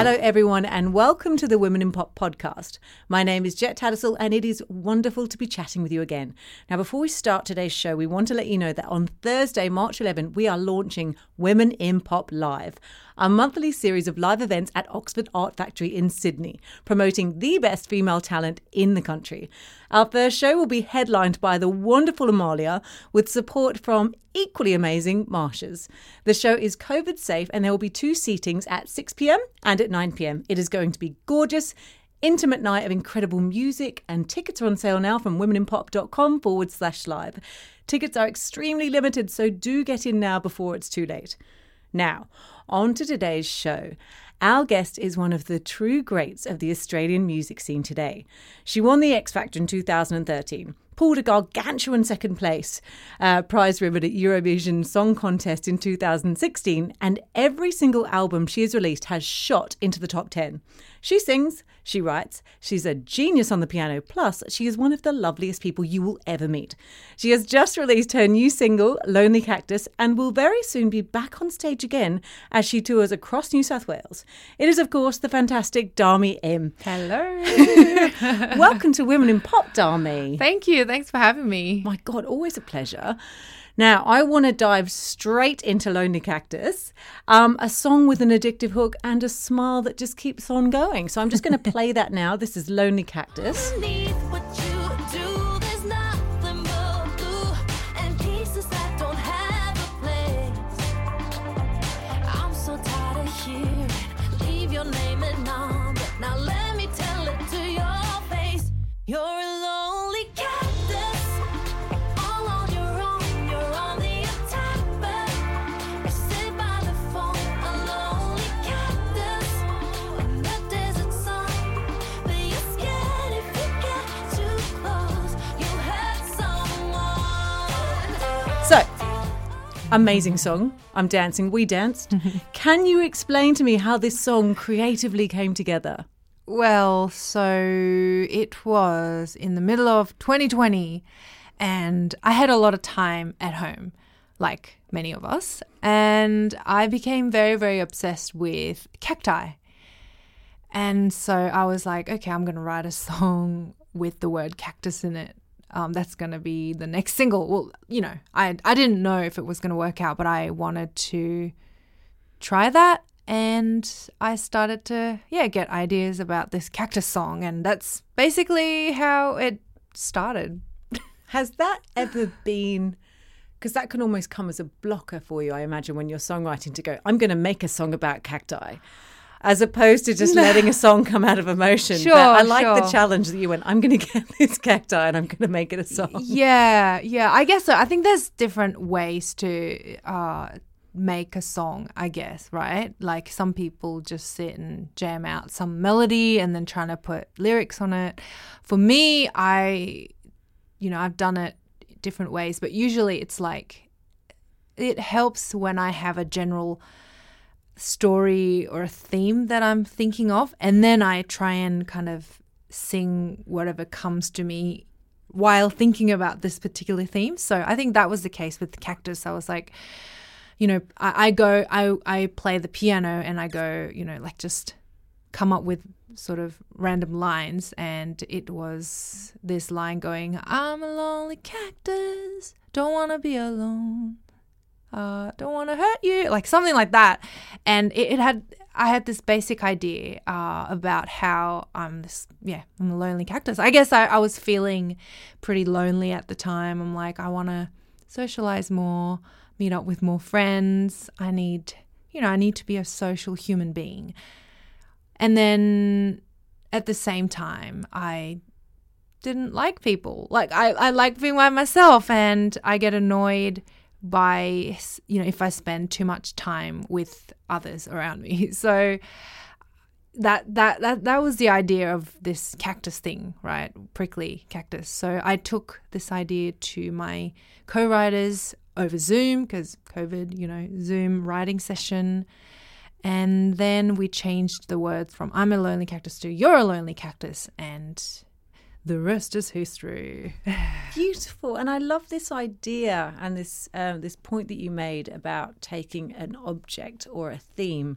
Hello everyone and welcome to the Women in Pop podcast. My name is Jet Tattersall and it is wonderful to be chatting with you again. Now before we start today's show, we want to let you know that on Thursday, March 11, we are launching Women in Pop Live, a monthly series of live events at Oxford Art Factory in Sydney, promoting the best female talent in the country. Our first show will be headlined by the wonderful Amalia with support from equally amazing Marshes. The show is COVID safe and there will be two seatings at 6 p.m. and at 9 p.m. It is going to be gorgeous, intimate night of incredible music, and tickets are on sale now from womeninpop.com/live. Tickets are extremely limited, so do get in now before it's too late. Now, on to today's show. Our guest is one of the true greats of the Australian music scene today. She won the X Factor in 2013, pulled a gargantuan second place prize ribbon at Eurovision Song Contest in 2016, and every single album she has released has shot into the top 10. She sings, she writes, she's a genius on the piano, plus she is one of the loveliest people you will ever meet. She has just released her new single, Lonely Cactus, and will very soon be back on stage again as she tours across New South Wales. It is, of course, the fantastic Dami Im. Hello. Welcome to Women in Pop, Dami. Thank you. Thanks for having me. My God, always a pleasure. Now, I want to dive straight into Lonely Cactus, a song with an addictive hook and a smile that just keeps on going. So I'm just going to play that now. This is Lonely Cactus. Amazing song. I'm dancing. We danced. Can you explain to me how this song creatively came together? Well, so it was in the middle of 2020 and I had a lot of time at home, like many of us, and I became very, very obsessed with cacti. And so I was like, okay, I'm going to write a song with the word cactus in it. That's going to be the next single. Well, you know, I didn't know if it was going to work out, but I wanted to try that. And I started to, get ideas about this cactus song. And that's basically how it started. Has that ever been, because that can almost come as a blocker for you, I imagine, when you're songwriting, to go, I'm going to make a song about cacti, as opposed to just letting a song come out of emotion. Sure, but I like the challenge that you went, I'm going to get this cacti and I'm going to make it a song. Yeah, I guess so. I think there's different ways to make a song, I guess, right? Like some people just sit and jam out some melody and then trying to put lyrics on it. For me, I've done it different ways, but usually it's like it helps when I have a general story or a theme that I'm thinking of, and then I try and kind of sing whatever comes to me while thinking about this particular theme. So I think that was the case with the cactus. I was like, I play the piano and I go, like just come up with sort of random lines, and it was this line going, I'm a lonely cactus, don't want to be alone. Don't want to hurt you, like something like that. And I had this basic idea about how I'm a lonely cactus. I guess I was feeling pretty lonely at the time. I'm like, I want to socialize more, meet up with more friends. I need to be a social human being. And then at the same time, I didn't like people. Like I like being by myself, and I get annoyed by, if I spend too much time with others around me. So that was the idea of this cactus thing, right? Prickly cactus. So I took this idea to my co-writers over Zoom, because COVID, Zoom writing session. And then we changed the words from I'm a lonely cactus to you're a lonely cactus, and the rest is history. Beautiful. And I love this idea and this this point that you made about taking an object or a theme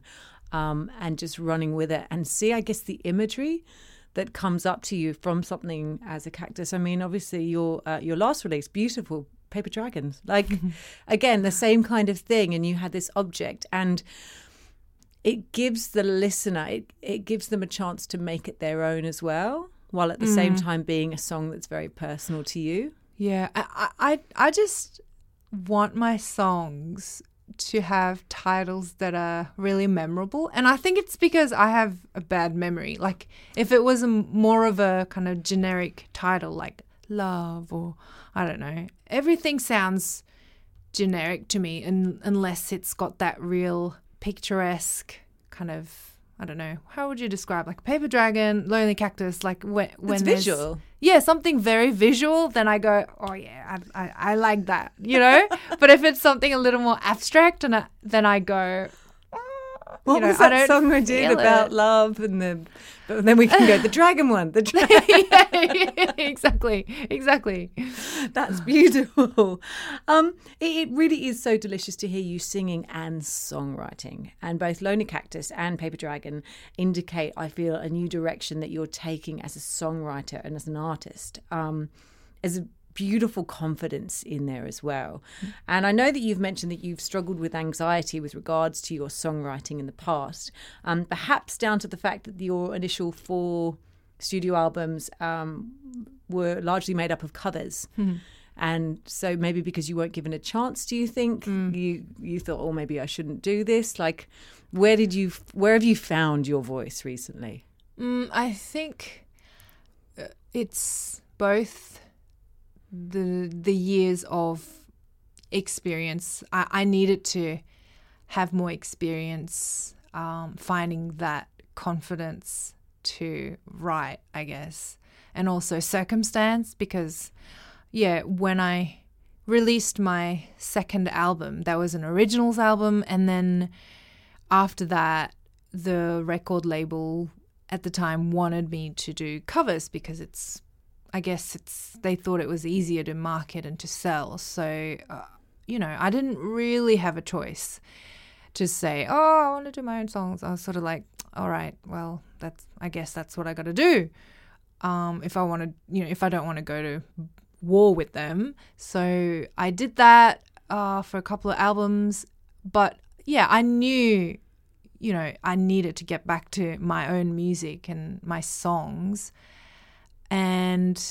and just running with it and see, I guess, the imagery that comes up to you from something as a cactus. I mean, obviously, your last release, beautiful, Paper Dragons. Like, again, the same kind of thing. And you had this object, and it gives the listener, it gives them a chance to make it their own as well, while at the same time being a song that's very personal to you. Yeah, I just want my songs to have titles that are really memorable. And I think it's because I have a bad memory. Like, if it was more of a kind of generic title, like love, or I don't know, everything sounds generic to me, and unless it's got that real picturesque kind of, I don't know, how would you describe, like Paper Dragon, Lonely Cactus, like when it's visual. Yeah, something very visual, then I go, oh yeah, I like that, you know? But if it's something a little more abstract, and then I go, what, you know, was that song we did about love? And but then we can go, the dragon one. The yeah, exactly. That's beautiful. It really is so delicious to hear you singing and songwriting. And both Lonely Cactus and Paper Dragon indicate, I feel, a new direction that you're taking as a songwriter and as an artist. As a beautiful confidence in there as well. And I know that you've mentioned that you've struggled with anxiety with regards to your songwriting in the past, perhaps down to the fact that your initial 4 studio albums were largely made up of covers. Mm-hmm. And so maybe because you weren't given a chance, do you think you thought, oh, maybe I shouldn't do this? Like, where have you found your voice recently? I think it's both the years of experience. I needed to have more experience finding that confidence to write, I guess, and also circumstance, because when I released my 2nd album, that was an originals album, and then after that the record label at the time wanted me to do covers because they thought it was easier to market and to sell. So, I didn't really have a choice to say, oh, I want to do my own songs. I was sort of like, all right, well, that's what I got to do. If I want to, if I don't want to go to war with them. So I did that for a couple of albums. But yeah, I knew, I needed to get back to my own music and my songs. And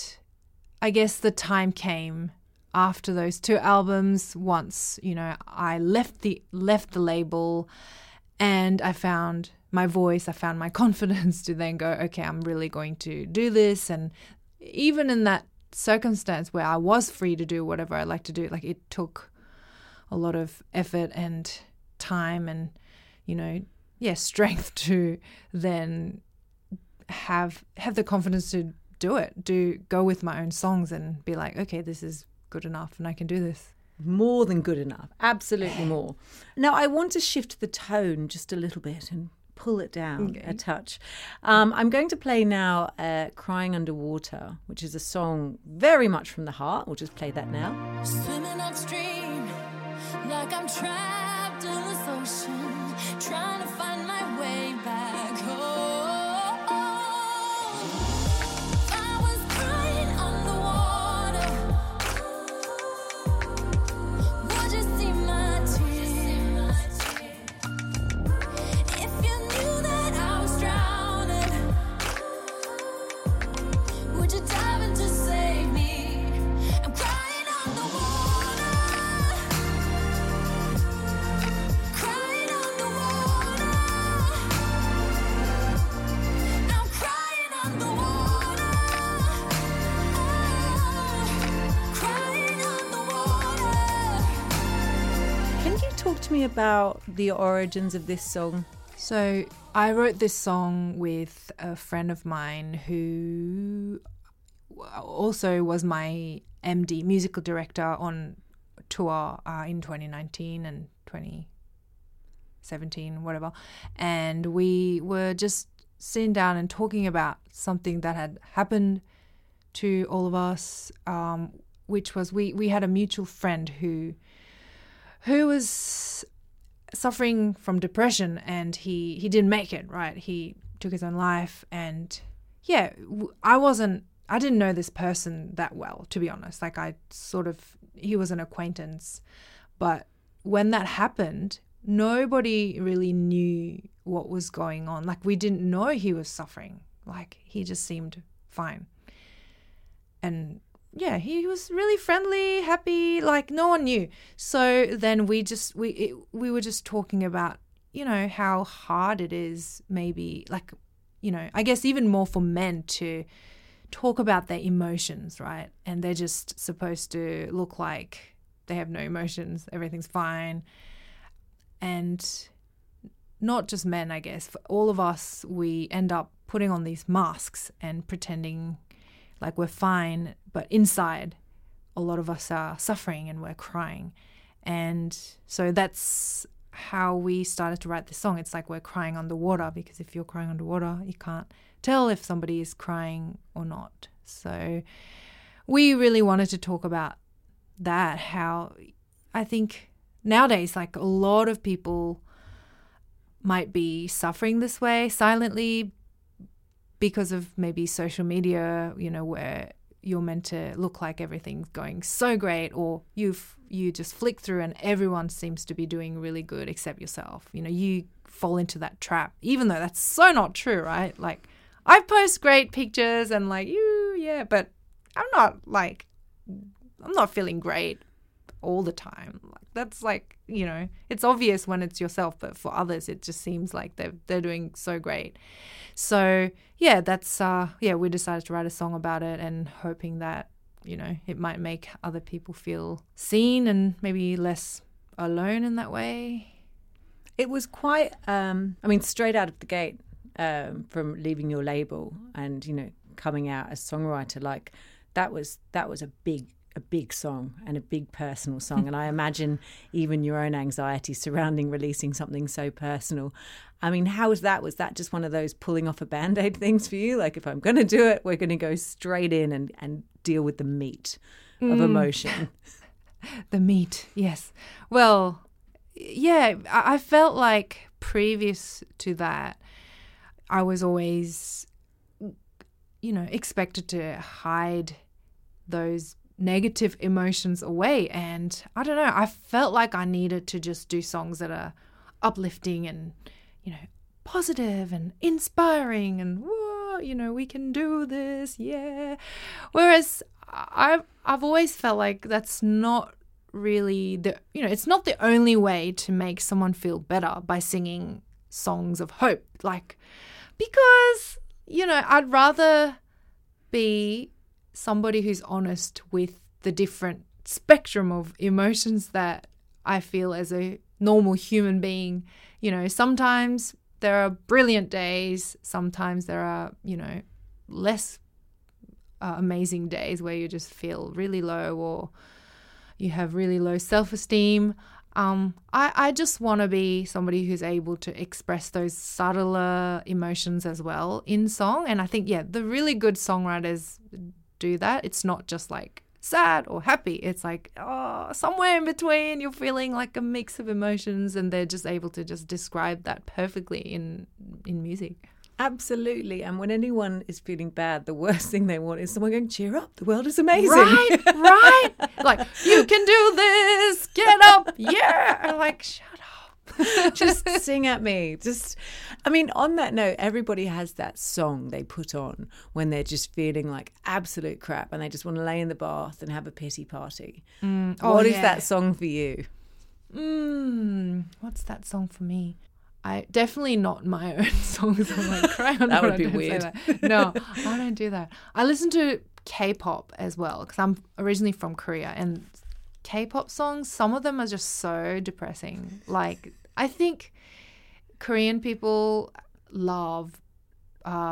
I guess the time came after those 2 albums, once, I left the label and I found my voice, I found my confidence to then go, okay, I'm really going to do this. And even in that circumstance where I was free to do whatever I like to do, like, it took a lot of effort and time and, strength to then have the confidence to go with my own songs and be like, okay, this is good enough and I can do this. More than good enough. Absolutely more. Now, I want to shift the tone just a little bit and pull it down a touch. I'm going to play now Crying Underwater, which is a song very much from the heart. We'll just play that now. Swimming upstream like I'm trapped in this ocean, trying to find my way back home. Me about the origins of this song. So I wrote this song with a friend of mine who also was my MD, musical director, on tour in 2019 and 2017, whatever. And we were just sitting down and talking about something that had happened to all of us, which was we had a mutual friend who was suffering from depression, and he didn't make it, right? He took his own life, and yeah, I didn't know this person that well, to be honest. Like, he was an acquaintance, but when that happened, nobody really knew what was going on. Like, we didn't know he was suffering. Like, he just seemed fine. And yeah, he was really friendly, happy, like no one knew. So then we were just talking about, you know, how hard it is, maybe, like, you know, I guess even more for men to talk about their emotions, right? And they're just supposed to look like they have no emotions, everything's fine. And not just men, I guess, for all of us, we end up putting on these masks and pretending like we're fine, but inside a lot of us are suffering and we're crying. And so that's how we started to write this song. It's like we're crying underwater, because if you're crying underwater, you can't tell if somebody is crying or not. So we really wanted to talk about that, how I think nowadays, like, a lot of people might be suffering this way silently because of maybe social media, you know, where you're meant to look like everything's going so great, or you just flick through and everyone seems to be doing really good except yourself. You know, you fall into that trap, even though that's so not true, right? Like, I post great pictures and like, yeah, but I'm not feeling great all the time. Like, that's like, you know, it's obvious when it's yourself, but for others it just seems like they're doing so great. So yeah, that's we decided to write a song about it, and hoping that, you know, it might make other people feel seen and maybe less alone in that way. It was quite straight out of the gate, from leaving your label and, you know, coming out as songwriter, like that was a big song and a big personal song. And I imagine even your own anxiety surrounding releasing something so personal. I mean, how was that? Was that just one of those pulling off a Band-Aid things for you? Like, if I'm going to do it, we're going to go straight in and deal with the meat of emotion. The meat, yes. Well, yeah, I felt like previous to that, I was always, you know, expected to hide those negative emotions away, and I don't know, I felt like I needed to just do songs that are uplifting and, you know, positive and inspiring and, whoa, you know, we can do this, yeah. Whereas I've always felt like that's not really the, you know, it's not the only way to make someone feel better, by singing songs of hope, like, because, you know, I'd rather be somebody who's honest with the different spectrum of emotions that I feel as a normal human being. You know, sometimes there are brilliant days, sometimes there are, you know, less amazing days where you just feel really low, or you have really low self-esteem. I just want to be somebody who's able to express those subtler emotions as well in song. And I think, yeah, the really good songwriters do that. It's not just like sad or happy, it's like, oh, somewhere in between, you're feeling like a mix of emotions, and they're just able to just describe that perfectly in music. Absolutely. And when anyone is feeling bad, the worst thing they want is someone going, cheer up, the world is amazing, right? Like, you can do this, get up, yeah. I'm like, shut up. Just sing at me. I mean, on that note, everybody has that song they put on when they're just feeling like absolute crap and they just want to lay in the bath and have a pity party. What is that song for you? What's that song for me? I definitely not my own songs. I'm like, crying. That would be weird. No, I don't do that. I listen to K-pop as well, because I'm originally from Korea, and K-pop songs, some of them are just so depressing. Like, I think Korean people love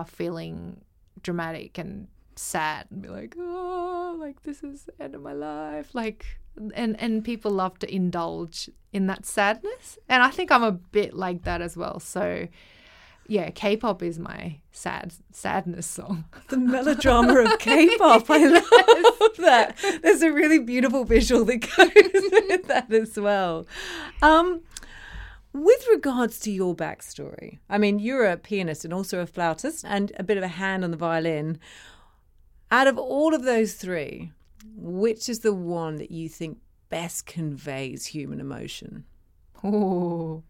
feeling dramatic and sad and be like, oh, like, this is the end of my life. Like, and people love to indulge in that sadness. And I think I'm a bit like that as well. So yeah, K-pop is my sadness song. The melodrama of K-pop. I love that. There's a really beautiful visual that goes with that as well. With regards to your backstory, I mean, you're a pianist and also a flautist and a bit of a hand on the violin. Out of all of those three, which is the one that you think best conveys human emotion? Oh,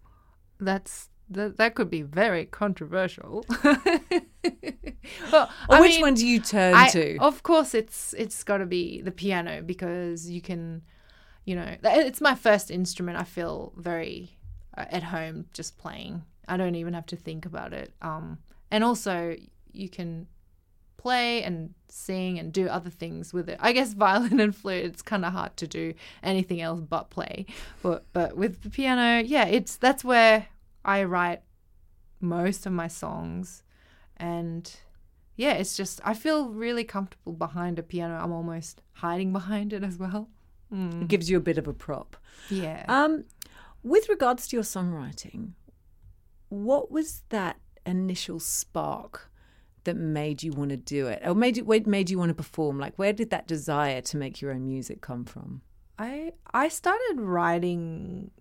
that could be very controversial. Which one do you turn to? Of course, it's got to be the piano, because you can, you know, it's my first instrument. I feel very at home just playing. I don't even have to think about it. And also you can play and sing and do other things with it. I guess violin and flute, it's kind of hard to do anything else but play. But with the piano, yeah, that's where I write most of my songs. And yeah, it's just, I feel really comfortable behind a piano. I'm almost hiding behind it as well. Mm. It gives you a bit of a prop. Yeah. With regards to your songwriting, what was that initial spark that made you want to do it, or made you want to perform? Like, where did that desire to make your own music come from? I started writing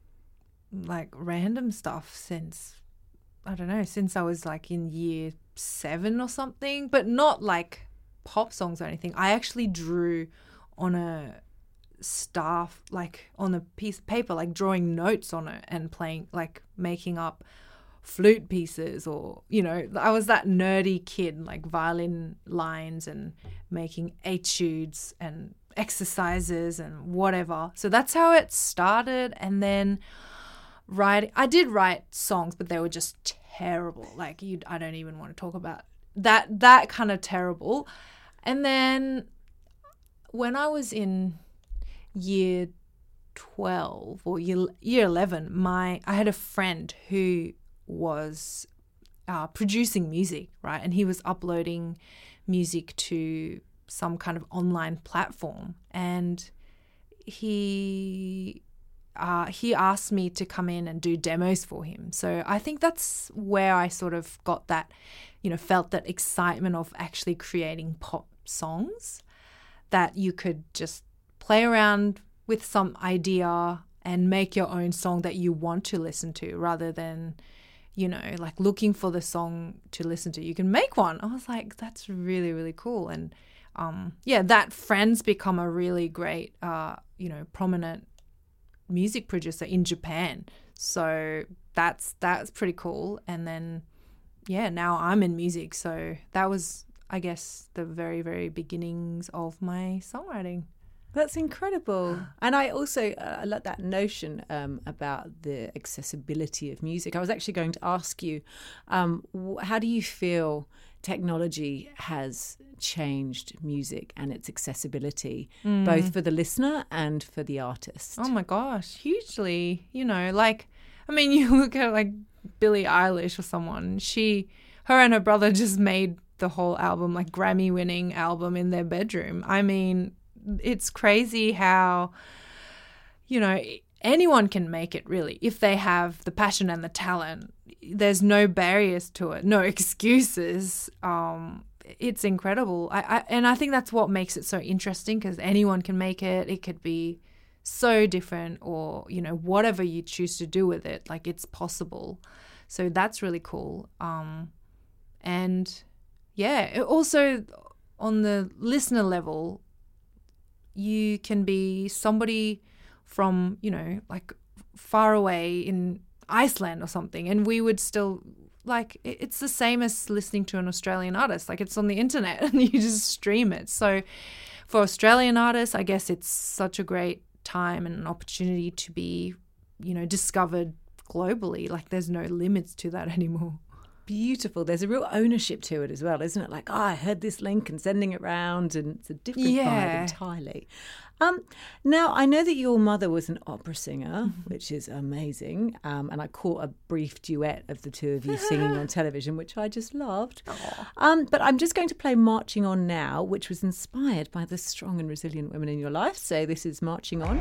like random stuff since I was like in year 7 or something, but not like pop songs or anything. I actually drew on a staff, like on a piece of paper, like drawing notes on it and playing, like making up flute pieces, or, you know, I was that nerdy kid, like violin lines and making etudes and exercises and whatever. So that's how it started. And then I did write songs, but they were just terrible. Like, I don't even want to talk about that kind of terrible. And then when I was in year 12 or year 11, I had a friend who was producing music, right? And he was uploading music to some kind of online platform. And he asked me to come in and do demos for him. So I think that's where I sort of got that, you know, felt that excitement of actually creating pop songs that you could just play around with some idea and make your own song that you want to listen to, rather than, you know, like looking for the song to listen to. You can make one. I was like, that's really, really cool. And yeah, that friend's become a really great, you know, prominent music producer in Japan. So that's pretty cool. And then, yeah, now I'm in music. So that was, I guess, the very, very beginnings of my songwriting. That's incredible. And I also like that notion about the accessibility of music. I was actually going to ask you, how do you feel technology has changed music and its accessibility, both for the listener and for the artist? Oh, my gosh, hugely. You know, like, I mean, you look at like Billie Eilish or someone, her and her brother just made the whole album, like Grammy winning album, in their bedroom. I mean, it's crazy how, you know, anyone can make it really if they have the passion and the talent. There's no barriers to it, no excuses. It's incredible. And I think that's what makes it so interesting, because anyone can make it. It could be so different, or, you know, whatever you choose to do with it, like, it's possible. So that's really cool. And yeah, also on the listener level, you can be somebody from, you know, like far away in Iceland or something, and we would still, like, it's the same as listening to an Australian artist. Like, it's on the internet and you just stream it. So for Australian artists, I guess it's such a great time and an opportunity to be, you know, discovered globally. Like, there's no limits to that anymore. Beautiful. There's a real ownership to it as well, isn't it? Like, oh, I heard this link and sending it round, and it's a different vibe entirely. Now, I know that your mother was an opera singer, which is amazing, and I caught a brief duet of the two of you singing on television, which I just loved. But I'm just going to play Marching On now, which was inspired by the strong and resilient women in your life. So this is Marching On.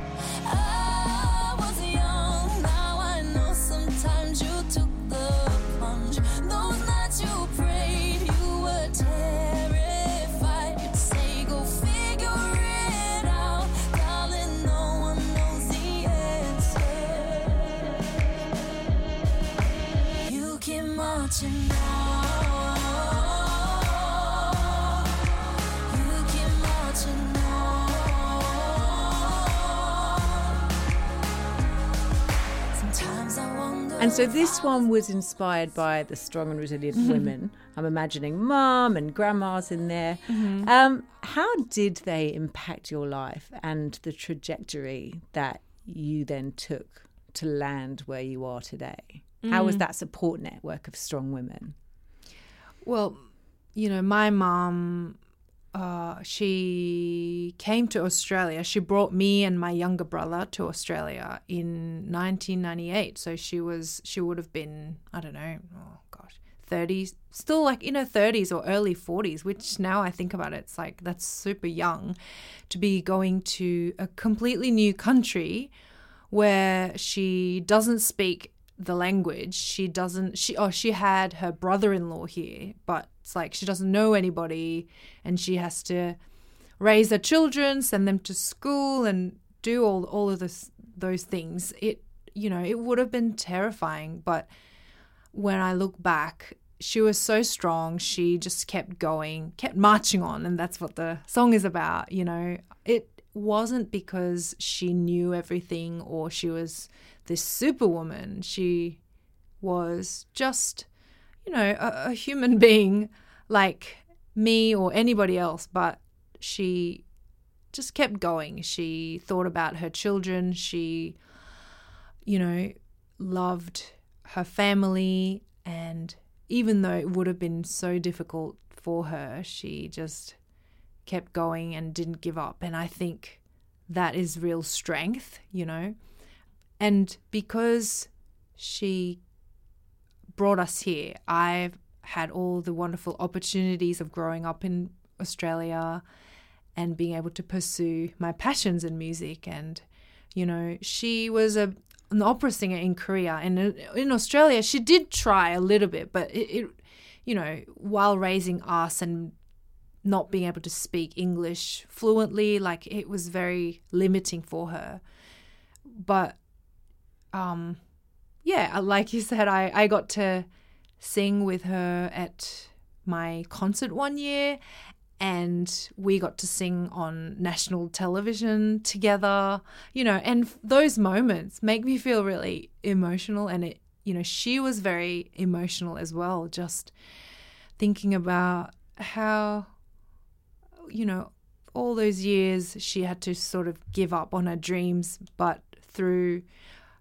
And so this one was inspired by the strong and resilient women. I'm imagining mum and grandmas in there. Mm-hmm. How did they impact your life and the trajectory that you then took to land where you are today? How was that support network of strong women? Well, you know, my mum, she came to Australia. She brought me and my younger brother to Australia in 1998. So she would have been, I don't know, 30s, still like in her 30s or early 40s, which now I think about it, it's like that's super young to be going to a completely new country where she doesn't speak the language. She had her brother-in-law here, but it's like she doesn't know anybody and she has to raise her children, send them to school and do all of those things. It, you know, it would have been terrifying, but when I look back, she was so strong. She just kept going, kept marching on. And that's what the song is about, you know. It wasn't because she knew everything or she was this superwoman. She was just, you know, a human being like me or anybody else. But she just kept going. She thought about her children. She, you know, loved her family, and even though it would have been so difficult for her, she just kept going and didn't give up. And I think that is real strength, you know. And because she brought us here, I've had all the wonderful opportunities of growing up in Australia and being able to pursue my passions in music. And, you know, she was an opera singer in Korea, and in Australia she did try a little bit, but it, you know, while raising us and not being able to speak English fluently, like it was very limiting for her. But yeah, like you said, I got to sing with her at my concert one year, and we got to sing on national television together, you know, and those moments make me feel really emotional. And it, you know, she was very emotional as well, just thinking about how, you know, all those years she had to sort of give up on her dreams, but through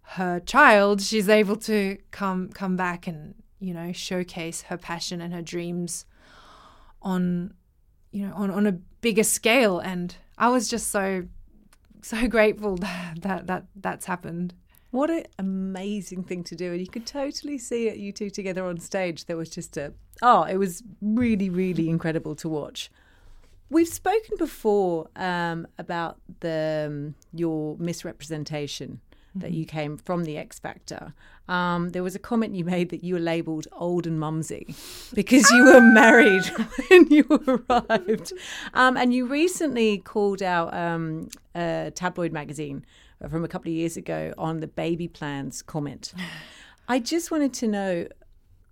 her child, she's able to come back and, you know, showcase her passion and her dreams on, you know, on a bigger scale. And I was just so grateful that's happened. What an amazing thing to do. And you could totally see it, you two together on stage. There was just it was really, really incredible to watch. We've spoken before about your misrepresentation that you came from the X Factor. There was a comment you made that you were labelled old and mumsy because you were married when you arrived. And you recently called out a tabloid magazine from a couple of years ago on the baby plans comment. I just wanted to know,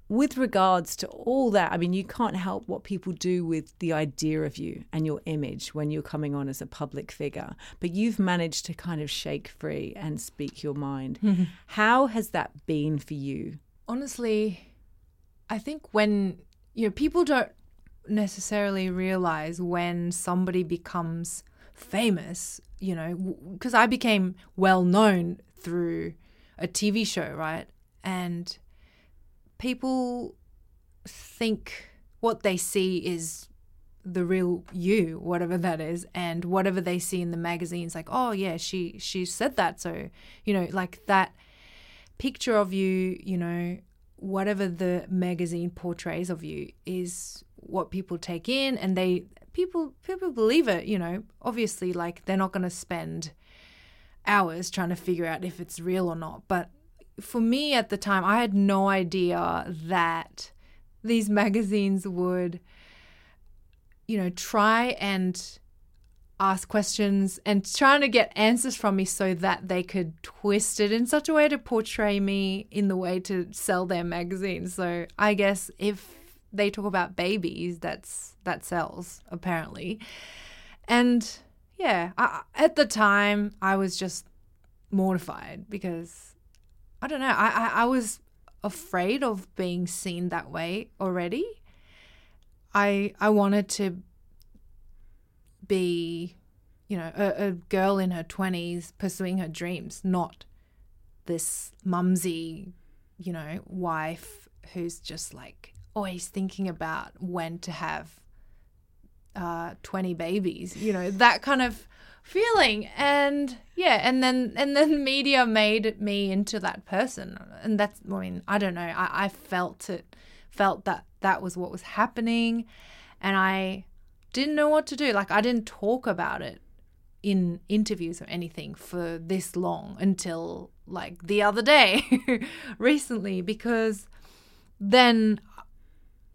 with regards to all that, I mean, you can't help what people do with the idea of you and your image when you're coming on as a public figure, but you've managed to kind of shake free and speak your mind. Mm-hmm. How has that been for you? Honestly, I think when, you know, people don't necessarily realize when somebody becomes famous, you know, because I became well known through a TV show, right? And people think what they see is the real you, whatever that is, and whatever they see in the magazines, like, oh yeah, she said that. So, you know, like that picture of you, you know, whatever the magazine portrays of you is what people take in, and people believe it, you know. Obviously, like, they're not going to spend hours trying to figure out if it's real or not. But for me at the time, I had no idea that these magazines would, you know, try and ask questions and trying to get answers from me so that they could twist it in such a way to portray me in the way to sell their magazine. So I guess if they talk about babies, that sells, apparently. And yeah, at the time I was just mortified because I don't know. I was afraid of being seen that way already. I wanted to be, you know, a girl in her 20s pursuing her dreams, not this mumsy, you know, wife who's just like always thinking about when to have 20 babies, you know, that kind of feeling. And yeah, and then media made me into that person. And that's, I mean, I don't know, I felt that was what was happening, and I didn't know what to do. Like, I didn't talk about it in interviews or anything for this long until like the other day recently, because then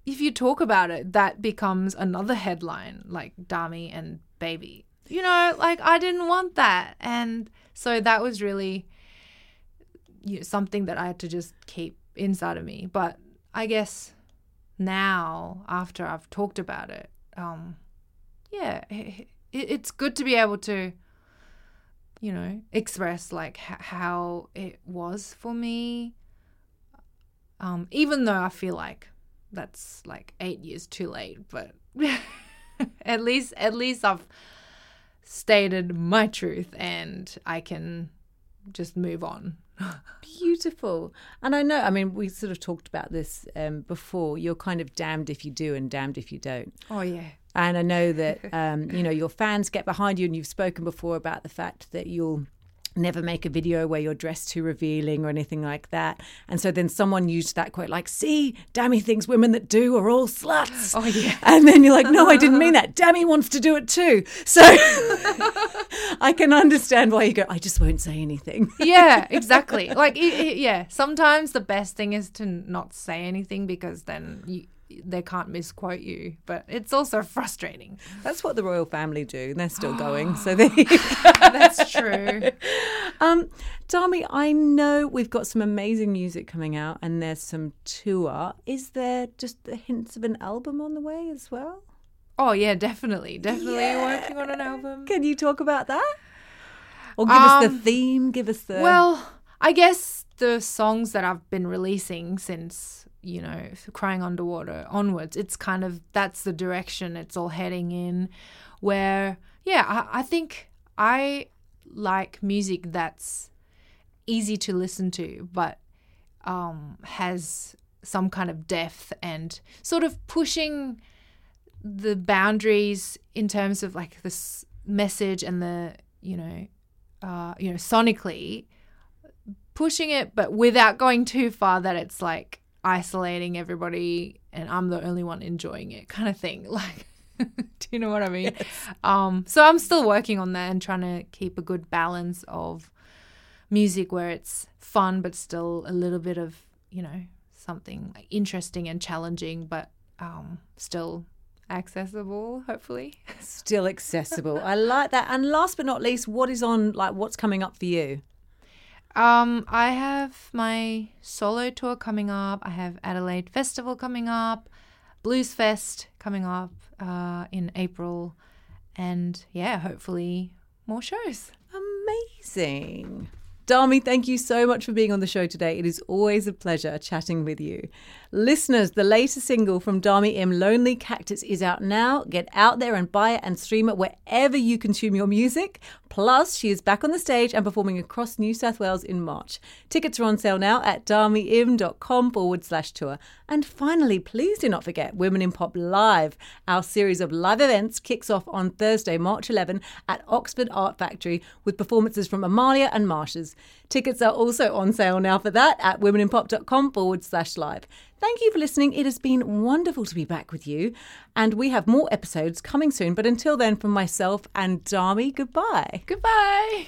if you talk about it, that becomes another headline, like Dami and baby, you know, like I didn't want that. And so that was really, you know, something that I had to just keep inside of me. But I guess now, after I've talked about it, yeah, it's good to be able to, you know, express like how it was for me, even though I feel like that's like 8 years too late, but at least I've stated my truth and I can just move on. Beautiful. And I know, I mean, we sort of talked about this before. You're kind of damned if you do and damned if you don't. Oh, yeah. And I know that, you know, your fans get behind you, and you've spoken before about the fact that you'll never make a video where you're dressed too revealing or anything like that. And so then someone used that quote like, see, Dami thinks women that do are all sluts. Oh, yeah. And then you're like, no, I didn't mean that. Dami wants to do it too. So I can understand why you go, I just won't say anything. Yeah, exactly. Like, yeah, sometimes the best thing is to not say anything, because then they can't misquote you, but it's also frustrating. That's what the royal family do, and they're still going. So there you go. That's true. Dami, I know we've got some amazing music coming out, and there's some tour. Is there just the hints of an album on the way as well? Oh yeah, definitely working on an album. Can you talk about that? Or give us the theme. Give us the. Well, I guess the songs that I've been releasing since, you know, Crying Underwater onwards, it's kind of, that's the direction it's all heading in, where, yeah, I think I like music that's easy to listen to, but has some kind of depth, and sort of pushing the boundaries in terms of like this message and the, you know, sonically pushing it, but without going too far that it's like isolating everybody and I'm the only one enjoying it kind of thing, like do you know what I mean? Yes. So I'm still working on that and trying to keep a good balance of music where it's fun but still a little bit of, you know, something like interesting and challenging, but still accessible, hopefully. Still accessible. I like that. And last but not least, what is on, like, what's coming up for you? I have my solo tour coming up. I have Adelaide Festival coming up, Blues Fest coming up in April, and yeah, hopefully more shows. Amazing. Dami, thank you so much for being on the show today. It is always a pleasure chatting with you. Listeners, the latest single from Dami Im, Lonely Cactus, is out now. Get out there and buy it and stream it wherever you consume your music. Plus, she is back on the stage and performing across New South Wales in March. Tickets are on sale now at damiim.com/tour. And finally, please do not forget Women in Pop Live. Our series of live events kicks off on Thursday, March 11 at Oxford Art Factory with performances from Amalia and Marshes. Tickets are also on sale now for that at womeninpop.com/live. Thank you for listening. It has been wonderful to be back with you. And we have more episodes coming soon. But until then, from myself and Dami, goodbye. Goodbye.